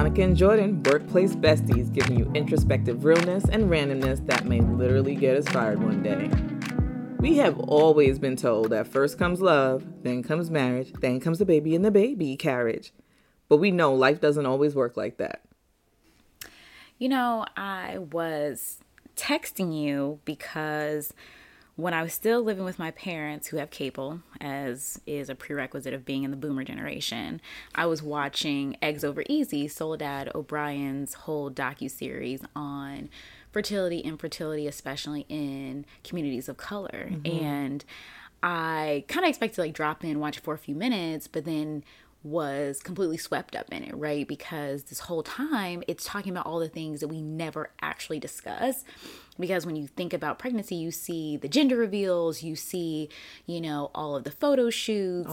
Monica and Jordan, workplace besties, giving you introspective realness and randomness that may literally get us fired one day. We have always been told that first comes love, then comes marriage, then comes the baby and the baby carriage. But we know life doesn't always work like that. You know, I was texting you because when I was still living with my parents who have cable, as is a prerequisite of being in the boomer generation, I was watching Eggs Over Easy, Soledad O'Brien's whole docuseries on fertility, infertility, especially in communities of color. Mm-hmm. And I kind of expected to drop in, watch for a few minutes, but then was completely swept up in it, right? Because this whole time it's talking about all the things that we never actually discuss. Because when you think about pregnancy, you see the gender reveals, you see, all of the photo shoots,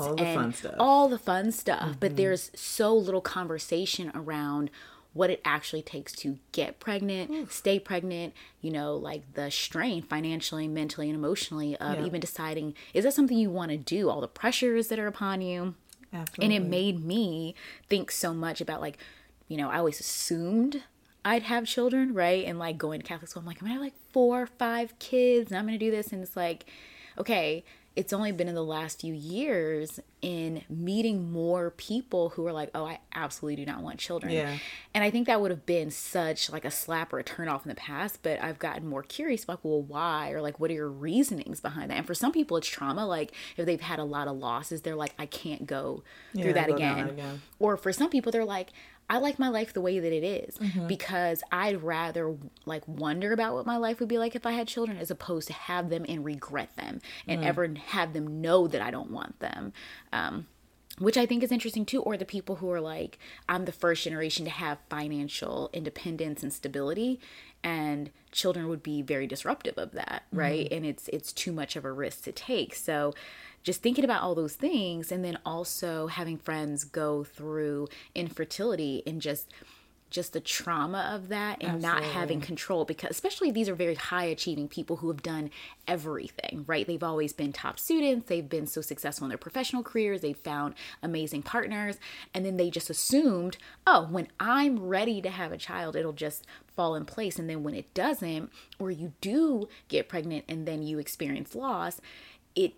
all the fun stuff. Mm-hmm. But there's so little conversation around what it actually takes to get pregnant, stay pregnant, the strain financially, mentally, and emotionally of even deciding, is that something you want to do? All the pressures that are upon you. Absolutely. And it made me think so much about I always assumed I'd have children, right? And going to Catholic school, I'm going to have 4 or 5 kids and I'm going to do this. And it's okay, it's only been in the last few years in meeting more people who are oh, I absolutely do not want children. Yeah. And I think that would have been such a slap or a turn off in the past, but I've gotten more curious about why or what are your reasonings behind that? And for some people it's trauma. If they've had a lot of losses, they're I can't go through that again. Or for some people they're I like my life the way that it is, mm-hmm. because I'd rather wonder about what my life would be like if I had children as opposed to have them and regret them and ever have them know that I don't want them, which I think is interesting too. Or the people who are I'm the first generation to have financial independence and stability, and children would be very disruptive of that, right? Mm-hmm. And it's too much of a risk to take. So just thinking about all those things, and then also having friends go through infertility and just the trauma of that and not having control, because especially these are very high achieving people who have done everything, right? They've always been top students. They've been so successful in their professional careers. They've found amazing partners. And then they just assumed, when I'm ready to have a child, it'll just fall in place. And then when it doesn't, or you do get pregnant and then you experience loss, it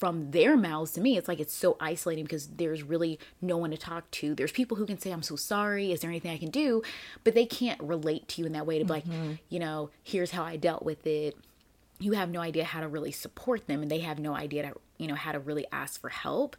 from their mouths to me, it's so isolating because there's really no one to talk to. There's people who can say, I'm so sorry. Is there anything I can do? But they can't relate to you in that way to be mm-hmm. Here's how I dealt with it. You have no idea how to really support them, and they have no idea, how to really ask for help.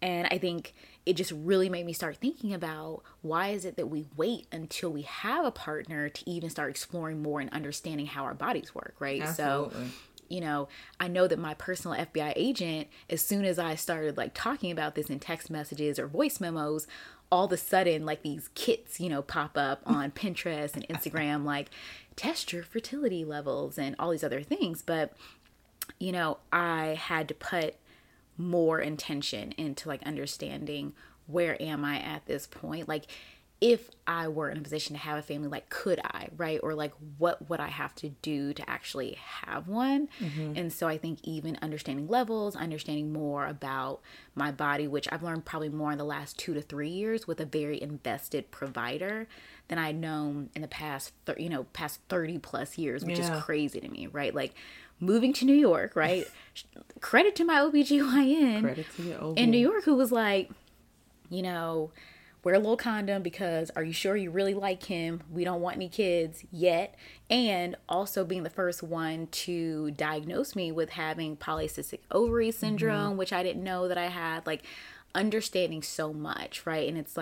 And I think it just really made me start thinking about why is it that we wait until we have a partner to even start exploring more and understanding how our bodies work, right? Absolutely. So I know that my personal FBI agent, as soon as I started talking about this in text messages or voice memos, all of a sudden these kits, pop up on Pinterest and Instagram, test your fertility levels and all these other things. But, I had to put more intention into understanding where am I at this point? If I were in a position to have a family, could I, right? Or what would I have to do to actually have one? Mm-hmm. And so I think even understanding levels, understanding more about my body, which I've learned probably more in the last 2 to 3 years with a very invested provider than I'd known in the past 30 plus years, which is crazy to me, right? Moving to New York, right? Credit to my OBGYN in New York, who was wear a little condom because are you sure you really like him? We don't want any kids yet. And also being the first one to diagnose me with having polycystic ovary syndrome, mm-hmm. which I didn't know that I had, understanding so much, right? And it's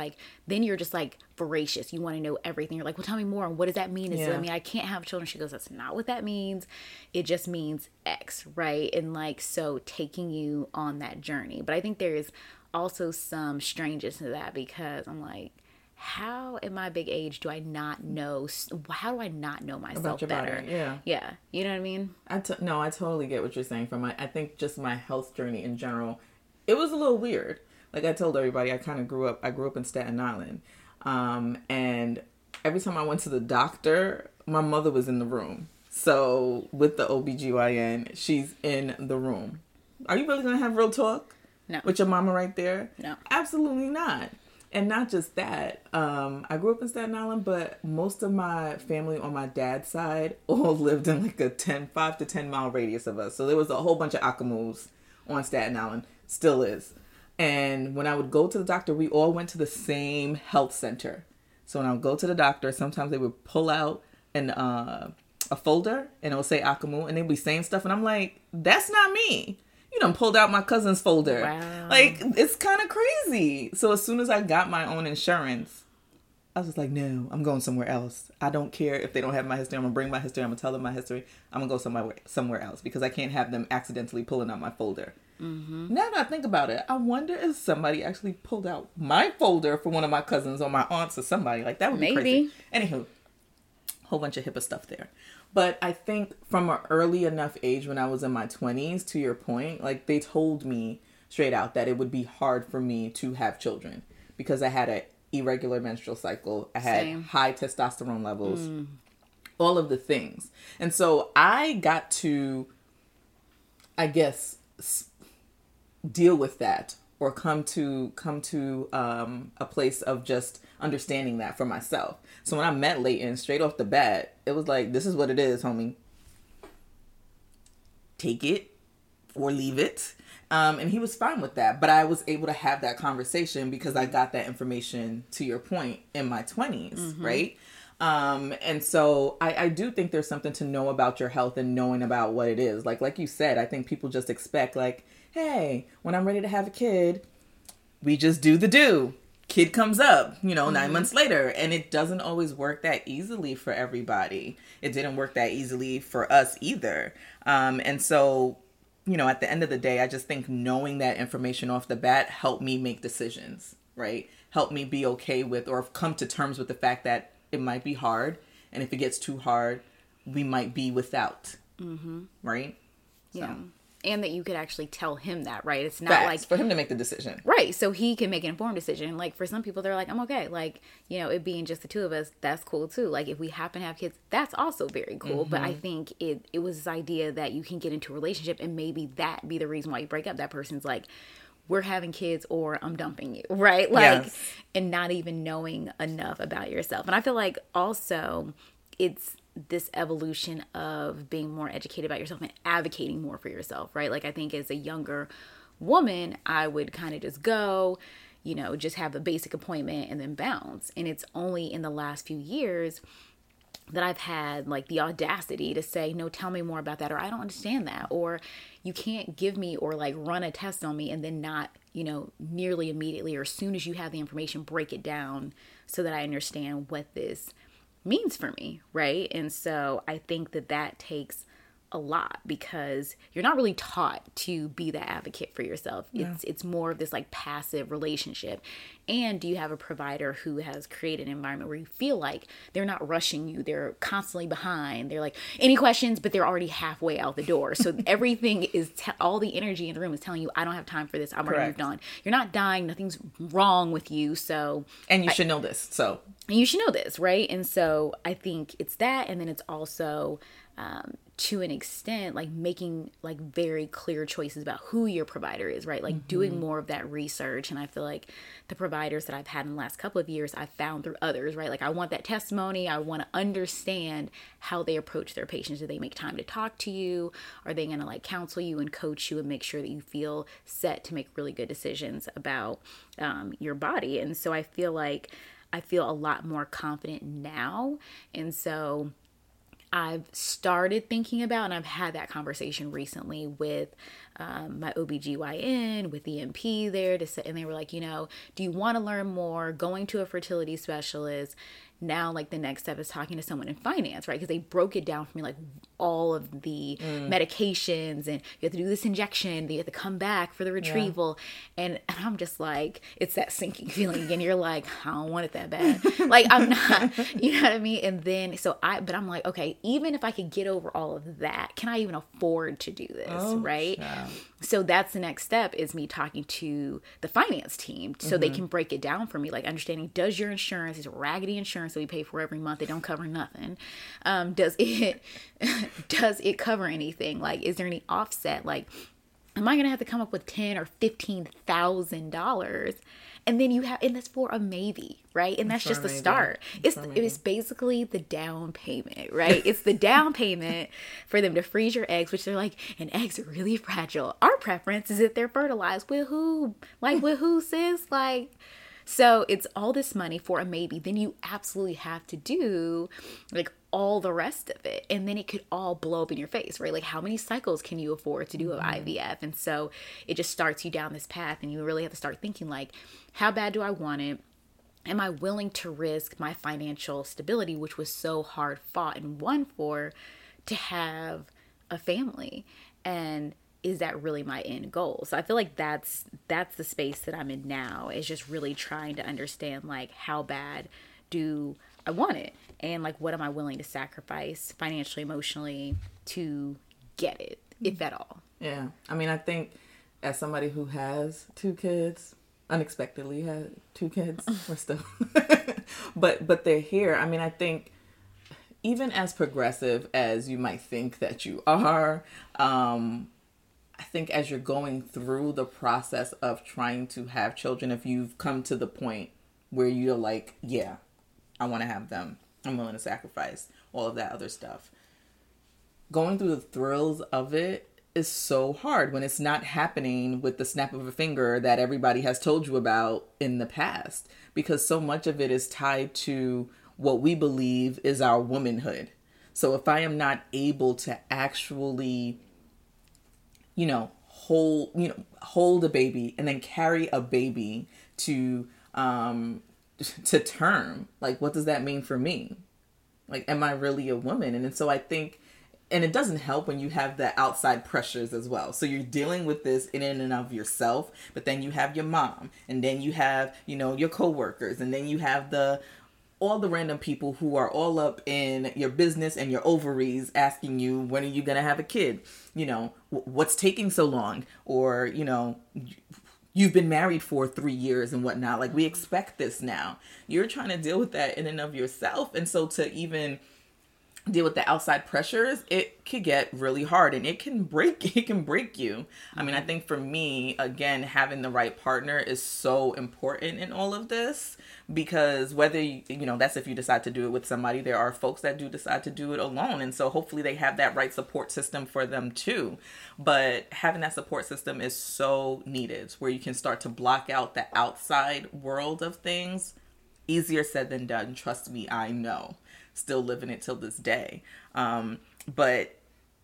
then you're just voracious. You want to know everything. You're well, tell me more. And what does that mean? Does that mean I can't have children? She goes, that's not what that means. It just means X, right? And so taking you on that journey. But I think there is also some strangeness to that because I'm how at my big age do I not know? How do I not know myself better? Body. Yeah. You know what I mean? No, I totally get what you're saying. I think just my health journey in general, it was a little weird. I told everybody, I grew up in Staten Island. And every time I went to the doctor, my mother was in the room. So with the OBGYN, she's in the room. Are you really going to have real talk? No. With your mama right there? No. Absolutely not. And not just that, I grew up in Staten Island, but most of my family on my dad's side all lived in like a 5 to 10 mile radius of us. So there was a whole bunch of Akamus on Staten Island, still is. And when I would go to the doctor, we all went to the same health center. So when I would go to the doctor, sometimes they would pull out a folder and it would say Akamu and they'd be saying stuff. And I'm like, that's not me. You done pulled out my cousin's folder. Wow. Like, it's kind of crazy. So as soon as I got my own insurance, I was just like, no, I'm going somewhere else. I don't care if they don't have my history. I'm going to bring my history. I'm going to tell them my history. I'm going to go somewhere else because I can't have them accidentally pulling out my folder. Mm-hmm. Now that I think about it, I wonder if somebody actually pulled out my folder for one of my cousins or my aunts or somebody. Like, that would be crazy. Anywho, whole bunch of HIPAA stuff there. But I think from an early enough age when I was in my 20s, to your point, like they told me straight out that it would be hard for me to have children because I had an irregular menstrual cycle. I had high testosterone levels, all of the things. And so I got to, I guess, deal with that or come to a place of just understanding that for myself. So when I met Leighton, straight off the bat, it was like, this is what it is, homie. Take it or leave it. And he was fine with that. But I was able to have that conversation because I got that information, to your point, in my 20s, mm-hmm. right? And so I do think there's something to know about your health and knowing about what it is. Like you said, I think people just expect, like, hey, when I'm ready to have a kid, we just do the do. Kid comes up, 9 months later. And it doesn't always work that easily for everybody. It didn't work that easily for us either. And so, at the end of the day, I just think knowing that information off the bat helped me make decisions, right? Helped me be okay with or come to terms with the fact that it might be hard. And if it gets too hard, we might be without, right? Yeah. So. And that you could actually tell him that, right? It's not facts, like for him to make the decision. Right. So he can make an informed decision. Like for some people, they're like, I'm okay. Like, it being just the two of us, that's cool too. Like if we happen to have kids, that's also very cool. Mm-hmm. But I think it was this idea that you can get into a relationship and maybe that be the reason why you break up. That person's like, we're having kids or I'm dumping you, right? Like, yes. And not even knowing enough about yourself. And I feel like also it's this evolution of being more educated about yourself and advocating more for yourself, right? Like I think as a younger woman, I would kind of just go, just have a basic appointment and then bounce. And it's only in the last few years that I've had like the audacity to say, no, tell me more about that, or I don't understand that, or you can't give me or like run a test on me and then not, nearly immediately or as soon as you have the information, break it down so that I understand what this means for me, right? And so I think that takes a lot because you're not really taught to be that advocate for yourself. Yeah. It's more of this like passive relationship. And do you have a provider who has created an environment where you feel like they're not rushing you? They're constantly behind. They're like, any questions? But they're already halfway out the door. So everything is, all the energy in the room is telling you, I don't have time for this. I'm already moved on. You're not dying. Nothing's wrong with you. So. And you should know this. So. And you should know this, right? And so I think it's that. And then it's also, to an extent, like making like very clear choices about who your provider is, right? Like doing more of that research. And I feel like the providers that I've had in the last couple of years, I've found through others, right? Like I want that testimony. I want to understand how they approach their patients. Do they make time to talk to you? Are they going to like counsel you and coach you and make sure that you feel set to make really good decisions about your body? And so I feel like I feel a lot more confident now. And so I've started thinking about, and I've had that conversation recently with my OBGYN, with the EMP there, and they were like, do you want to learn more? Going to a fertility specialist. Now, like the next step is talking to someone in finance, right? Because they broke it down for me, like all of the medications, and you have to do this injection, you have to come back for the retrieval, and I'm just like, it's that sinking feeling again. You're like, I don't want it that bad. Like I'm not, you know what I mean? And then but I'm like, okay, even if I could get over all of that, can I even afford to do this, right? Yeah. So that's the next step is me talking to the finance team so they can break it down for me, like understanding, does your insurance, is raggedy insurance that we pay for every month, they don't cover nothing, does it cover anything? Like, is there any offset? Like, am I gonna have to come up with $10,000 or $15,000 And then you have, and that's for a maybe, right? And that's just the start. It's basically the down payment, right? It's the down payment for them to freeze your eggs, which they're like, and eggs are really fragile. Our preference is that they're fertilized. Woohoo. Like, woohoo, sis. Like, so it's all this money for a maybe. Then you absolutely have to do, like, all the rest of it. And then it could all blow up in your face, right? Like, how many cycles can you afford to do of IVF? And so it just starts you down this path, and you really have to start thinking, like, how bad do I want it? Am I willing to risk my financial stability, which was so hard fought and won for, to have a family? And is that really my end goal? So I feel like that's the space that I'm in now, is just really trying to understand, like, how bad do I want it? And, like, what am I willing to sacrifice financially, emotionally to get it, if at all? Yeah. I mean, I think as somebody who has two kids, unexpectedly had two kids, we're still, but they're here. I mean, I think even as progressive as you might think that you are, I think as you're going through the process of trying to have children, if you've come to the point where you're like, yeah, I want to have them, I'm willing to sacrifice all of that other stuff, going through the thrills of it is so hard when it's not happening with the snap of a finger that everybody has told you about in the past, because so much of it is tied to what we believe is our womanhood. So if I am not able to actually, you know, hold a baby and then carry a baby to term, like, what does that mean for me? Like, am I really a woman? And so I think, and it doesn't help when you have the outside pressures as well. So you're dealing with this in and of yourself, but then you have your mom, and then you have, you know, your coworkers, and then you have all the random people who are all up in your business and your ovaries asking you, when are you going to have a kid? You know, what's taking so long? Or, you know, you've been married for 3 years and whatnot. Like, we expect this now. You're trying to deal with that in and of yourself. And so to even deal with the outside pressures, it could get really hard, and it can break you. I mean, I think for me, again, having the right partner is so important in all of this, because whether you know, that's if you decide to do it with somebody, there are folks that do decide to do it alone. And so hopefully they have that right support system for them too. But having that support system is so needed, where you can start to block out the outside world of things. Easier said than done. Trust me, I know. Still living it till this day. But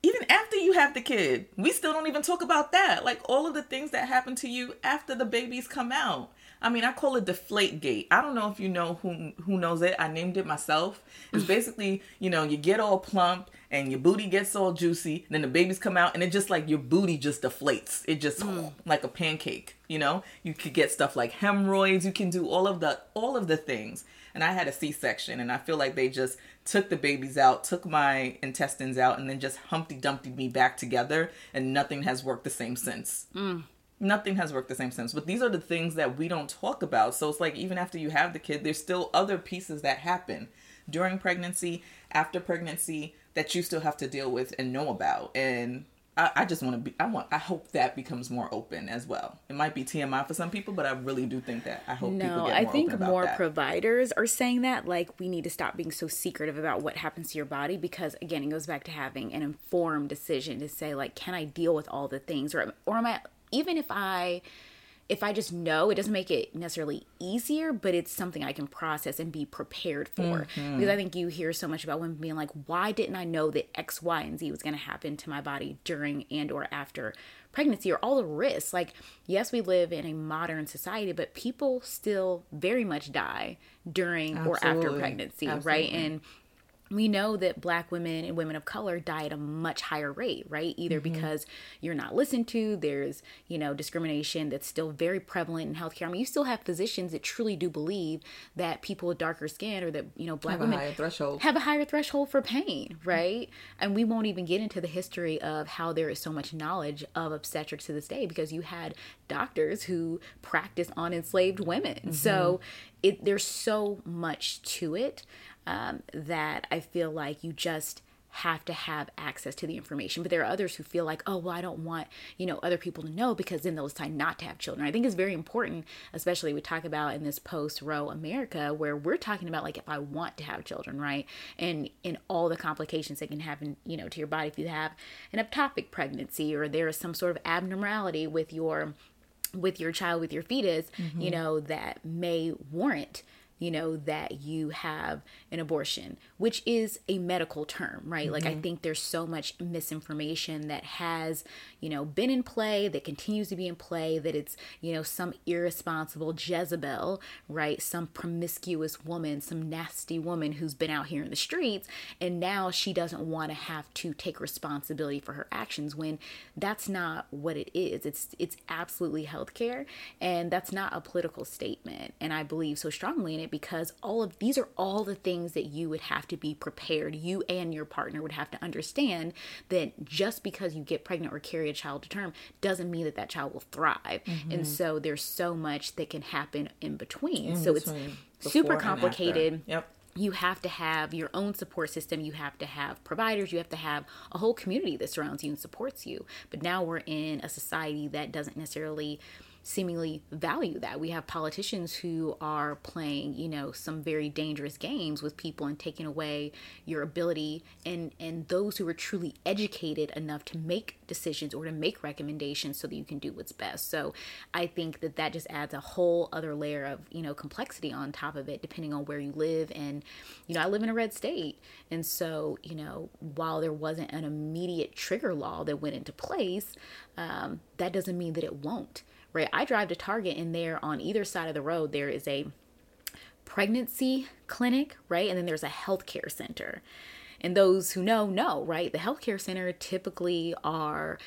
even after you have the kid, we still don't even talk about that. Like, all of the things that happen to you after the babies come out. I mean, I call it deflate gate. I don't know if you know who knows it. I named it myself. It's basically, you know, you get all plump and your booty gets all juicy, then the babies come out, and it just, like, your booty just deflates. It just like a pancake, you know? You could get stuff like hemorrhoids. You can do all of the things. And I had a C-section, and I feel like they just took the babies out, took my intestines out, and then just Humpty Dumpty me back together, and nothing has worked the same since. Nothing has worked the same since. But these are the things that we don't talk about. So it's like, even after you have the kid, there's still other pieces that happen during pregnancy, after pregnancy, that you still have to deal with and know about. And I hope that becomes more open as well. It might be TMI for some people, but I really do think that I hope people get more open about that. No, I think more providers are saying that, like, we need to stop being so secretive about what happens to your body, because, again, it goes back to having an informed decision to say, like, can I deal with all the things, or am I, even if I just know, it doesn't make it necessarily easier, but it's something I can process and be prepared for. Mm-hmm. Because I think you hear so much about women being like, why didn't I know that X, Y, and Z was going to happen to my body during and or after pregnancy, or all the risks? Like, yes, we live in a modern society, but people still very much die during or after pregnancy, right? And we know that Black women and women of color die at a much higher rate, right? Either because you're not listened to, there's, you know, discrimination that's still very prevalent in healthcare. I mean, you still have physicians that truly do believe that people with darker skin, or that, you know, Black women have a higher threshold for pain, right? And we won't even get into the history of how there is so much knowledge of obstetrics to this day, because you had doctors who practiced on enslaved women. So there's so much to it. That I feel like you just have to have access to the information. But there are others who feel like, oh, well, I don't want, other people to know because then they'll decide not to have children. I think it's very important, especially we talk about in this post-Roe America, where we're talking about like, if I want to have children, right? And all the complications that can happen, to your body if you have an ectopic pregnancy or there is some sort of abnormality with your child, with your fetus, mm-hmm. That may warrant that you have an abortion, which is a medical term, right? Mm-hmm. Like, I think there's so much misinformation that has, been in play, that continues to be in play, that it's, some irresponsible Jezebel, right? Some promiscuous woman, some nasty woman who's been out here in the streets, and now she doesn't want to have to take responsibility for her actions, when that's not what it is. It's absolutely healthcare, and that's not a political statement. And I believe so strongly in it, because all of these are all the things that you would have to be prepared. You and your partner would have to understand that just because you get pregnant or carry a child to term doesn't mean that child will thrive. Mm-hmm. And so there's so much that can happen in between. It's super complicated. Yep. You have to have your own support system. You have to have providers. You have to have a whole community that surrounds you and supports you. But now we're in a society that doesn't necessarily seemingly value that. We have politicians who are playing, some very dangerous games with people and taking away your ability and those who are truly educated enough to make decisions or to make recommendations so that you can do what's best. So I think that just adds a whole other layer of, complexity on top of it, depending on where you live. And, I live in a red state. And so, while there wasn't an immediate trigger law that went into place, that doesn't mean that it won't. Right. I drive to Target, and there on either side of the road, there is a pregnancy clinic, right? And then there's a healthcare center. And those who know, right? The healthcare center typically are,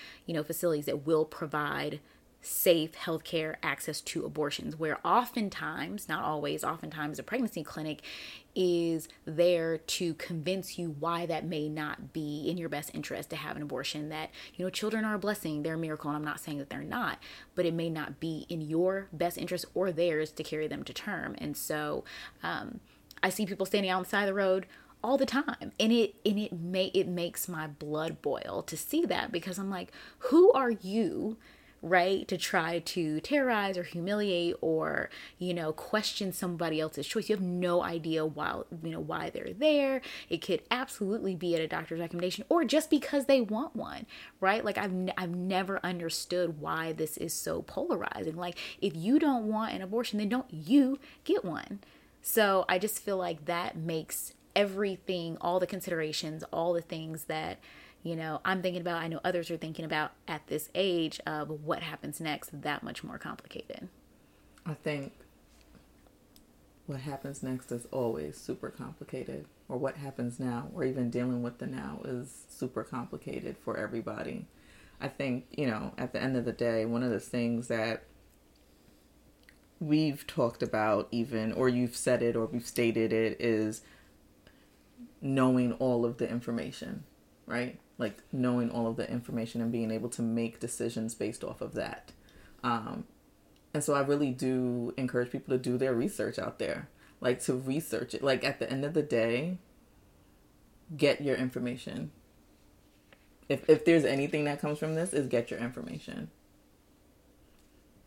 facilities that will provide safe healthcare access to abortions, where oftentimes, not always, oftentimes a pregnancy clinic is there to convince you why that may not be in your best interest to have an abortion, that, children are a blessing, they're a miracle, and I'm not saying that they're not, but it may not be in your best interest or theirs to carry them to term. And so I see people standing out on the side of the road all the time, and it makes my blood boil to see that, because I'm like, who are you, right, to try to terrorize or humiliate or, question somebody else's choice? You have no idea why they're there. It could absolutely be at a doctor's recommendation or just because they want one, right? Like, I've never understood why this is so polarizing. Like, if you don't want an abortion, then don't you get one. So I just feel like that makes everything, all the considerations, all the things that, I'm thinking about, I know others are thinking about at this age of what happens next, that much more complicated. I think what happens next is always super complicated, or what happens now, or even dealing with the now is super complicated for everybody. I think, at the end of the day, one of the things that we've talked about even, or you've said it, or we've stated it, is knowing all of the information, right? Like, knowing all of the information and being able to make decisions based off of that. And so I really do encourage people to do their research out there, like, to research it. Like, at the end of the day, get your information. If there's anything that comes from this, is get your information.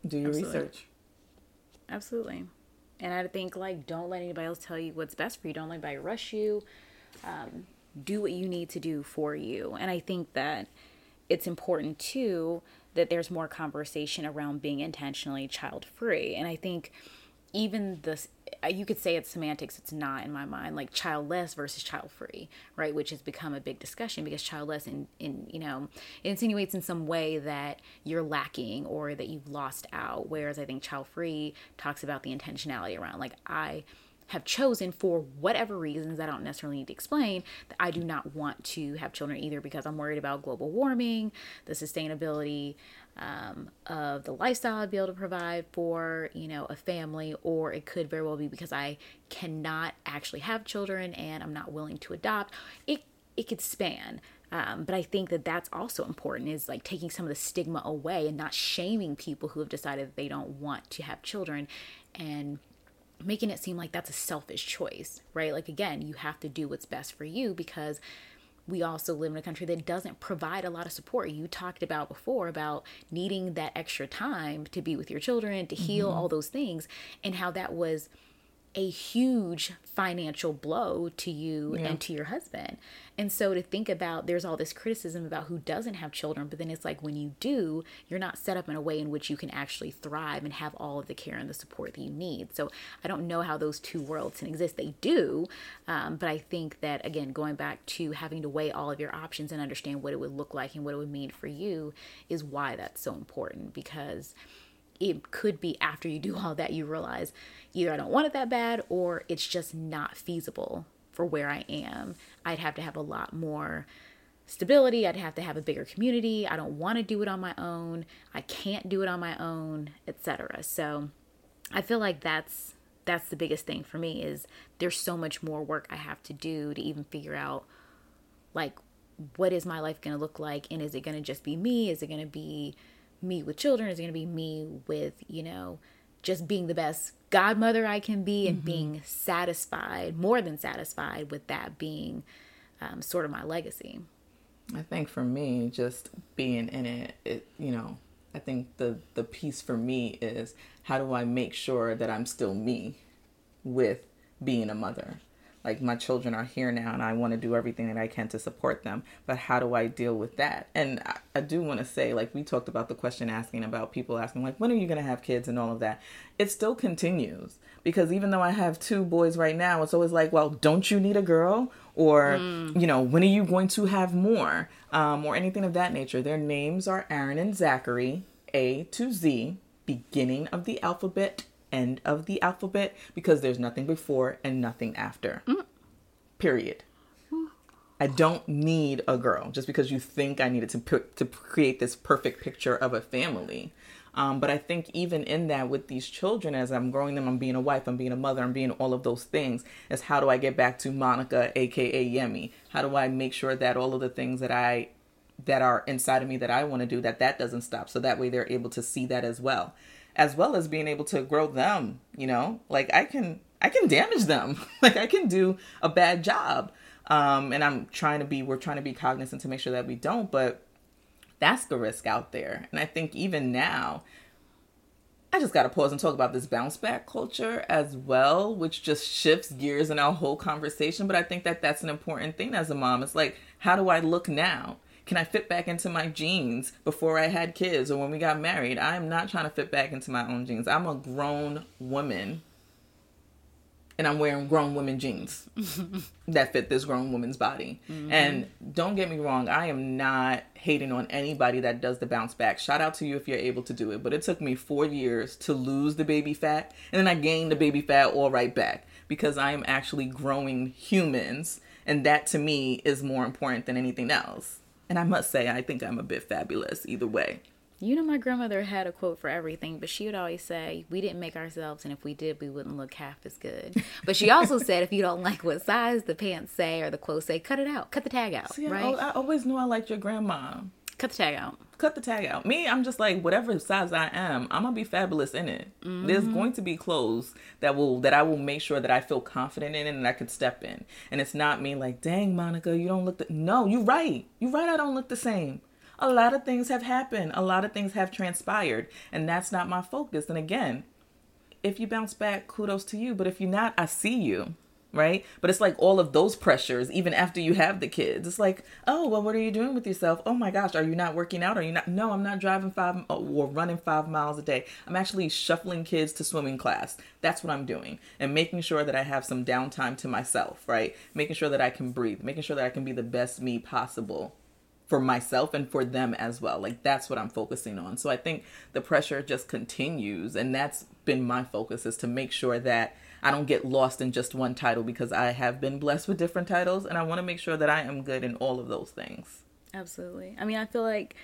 Do your research. Absolutely. And I think, like, don't let anybody else tell you what's best for you. Don't let anybody rush you. Do what you need to do for you. And I think that it's important too that there's more conversation around being intentionally child free. And I think even this, you could say it's semantics, it's not in my mind, like childless versus child free, right? Which has become a big discussion, because childless insinuates in some way that you're lacking or that you've lost out. Whereas I think child free talks about the intentionality around, like, I have chosen for whatever reasons I don't necessarily need to explain that I do not want to have children, either because I'm worried about global warming, the sustainability of the lifestyle I'd be able to provide for, a family, or it could very well be because I cannot actually have children and I'm not willing to adopt. It could span. But I think that that's also important, is like taking some of the stigma away and not shaming people who have decided that they don't want to have children and making it seem like that's a selfish choice, right? Like, again, you have to do what's best for you, because we also live in a country that doesn't provide a lot of support. You talked about before about needing that extra time to be with your children, to heal, all those things, and how that was a huge financial blow to you and to your husband. And so to think about, there's all this criticism about who doesn't have children, but then it's like when you do, you're not set up in a way in which you can actually thrive and have all of the care and the support that you need. So I don't know how those two worlds can exist. They do, but I think that, again, going back to having to weigh all of your options and understand what it would look like and what it would mean for you is why that's so important, because it could be after you do all that, you realize either I don't want it that bad or it's just not feasible for where I am. I'd have to have a lot more stability. I'd have to have a bigger community. I don't want to do it on my own. I can't do it on my own, etc. So I feel like that's the biggest thing for me, is there's so much more work I have to do to even figure out, like, what is my life going to look like? And is it going to just be me? Is it going to be me with children? Is going to be me with, you know, just being the best godmother I can be and being satisfied, more than satisfied with that being sort of my legacy. I think for me, just being in it, you know, I think the piece for me is, how do I make sure that I'm still me with being a mother? Like, my children are here now and I want to do everything that I can to support them, but how do I deal with that? And I do want to say, like, we talked about the question asking about people asking, like, when are you going to have kids and all of that? It still continues, because even though I have two boys right now, it's always like, well, don't you need a girl? Or, you know, when are you going to have more? Or anything of that nature. Their names are Aaron and Zachary, A to Z, beginning of the alphabet, end of the alphabet, because there's nothing before and nothing after. Period. I don't need a girl, just because you think I needed to create this perfect picture of a family. But I think even in that, with these children, as I'm growing them, I'm being a wife, I'm being a mother, I'm being all of those things, is how do I get back to Monica, aka Yemi? How do I make sure that all of the things that are inside of me that I want to do, that doesn't stop, so that way they're able to see that as well as being able to grow them, you know, like I can damage them. Like, I can do a bad job. And we're trying to be cognizant to make sure that we don't, but that's the risk out there. And I think even now, I just got to pause and talk about this bounce back culture as well, which just shifts gears in our whole conversation. But I think that that's an important thing as a mom. It's like, how do I look now? Can I fit back into my jeans before I had kids or when we got married? I'm not trying to fit back into my own jeans. I'm a grown woman and I'm wearing grown woman jeans that fit this grown woman's body. And don't get me wrong, I am not hating on anybody that does the bounce back. Shout out to you if you're able to do it. But it took me 4 years to lose the baby fat, and then I gained the baby fat all right back, because I am actually growing humans. And that to me is more important than anything else. And I must say, I think I'm a bit fabulous either way. You know, my grandmother had a quote for everything, but she would always say, we didn't make ourselves, and if we did, we wouldn't look half as good. But she also said, if you don't like what size the pants say or the clothes say, cut it out. Cut the tag out. See, right? I always knew I liked your grandma. Cut the tag out. Cut the tag out. Me, I'm just like, whatever size I am, I'm going to be fabulous in it. There's going to be clothes that I will make sure that I feel confident in and that I could step in. And it's not me like, dang, Monica, you don't look No, you're right. You're right, I don't look the same. A lot of things have happened. A lot of things have transpired. And that's not my focus. And again, if you bounce back, kudos to you. But if you're not, I see you. Right? But it's like all of those pressures, even after you have the kids, it's like, oh, well, what are you doing with yourself? Oh my gosh. Are you not working out? Are you not? No, I'm not driving or running 5 miles a day. I'm actually shuffling kids to swimming class. That's what I'm doing. And making sure that I have some downtime to myself, right? Making sure that I can breathe, making sure that I can be the best me possible for myself and for them as well. Like, that's what I'm focusing on. So I think the pressure just continues. And that's been my focus, is to make sure that I don't get lost in just one title, because I have been blessed with different titles, and I want to make sure that I am good in all of those things. Absolutely. I mean, I feel like,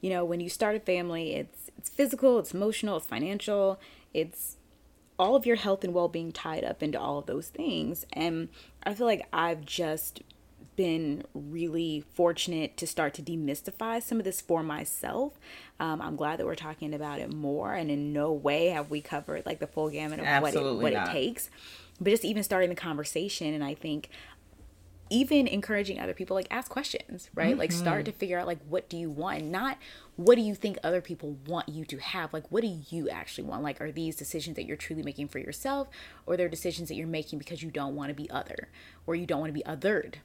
you know, when you start a family, it's physical, it's emotional, it's financial, it's all of your health and well-being tied up into all of those things. And I feel like I've just been really fortunate to start to demystify some of this for myself. I'm glad that we're talking about it more, and in no way have we covered like the full gamut of what it takes, but just even starting the conversation. And I think even encouraging other people, like, ask questions, right? Mm-hmm. Like, start to figure out, like, what do you want? Not what do you think other people want you to have? Like, what do you actually want? Like, are these decisions that you're truly making for yourself, or they're decisions that you're making because you don't want to be other, or you don't want to be othered?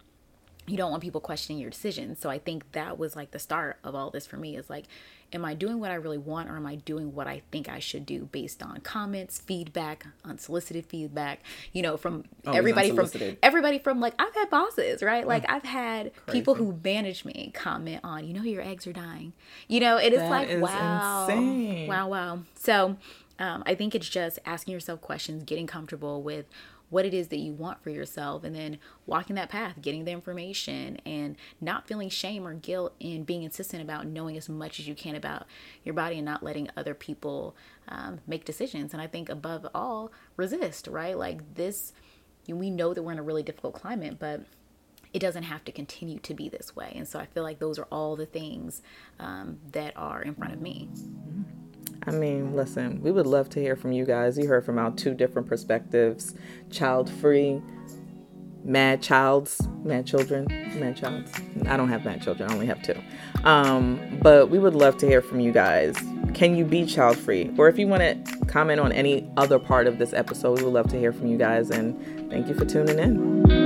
You don't want people questioning your decisions. So I think that was, like, the start of all this for me is, like, am I doing what I really want, or am I doing what I think I should do based on comments, feedback, unsolicited feedback, you know, from everybody from like, I've had bosses, right? Like, I've had people who manage me comment on, you know, your eggs are dying, you know, and it's that, like, wow, insane. Wow. So I think it's just asking yourself questions, getting comfortable with what it is that you want for yourself, and then walking that path, getting the information, and not feeling shame or guilt, and being insistent about knowing as much as you can about your body, and not letting other people make decisions. And I think above all, resist, right? Like, this, we know that we're in a really difficult climate, but it doesn't have to continue to be this way. And so I feel like those are all the things that are in front of me. I mean, listen, we would love to hear from you guys. You heard from our two different perspectives, child-free, mad children. I don't have mad children. I only have two. But we would love to hear from you guys. Can you be child-free? Or if you want to comment on any other part of this episode, we would love to hear from you guys. And thank you for tuning in.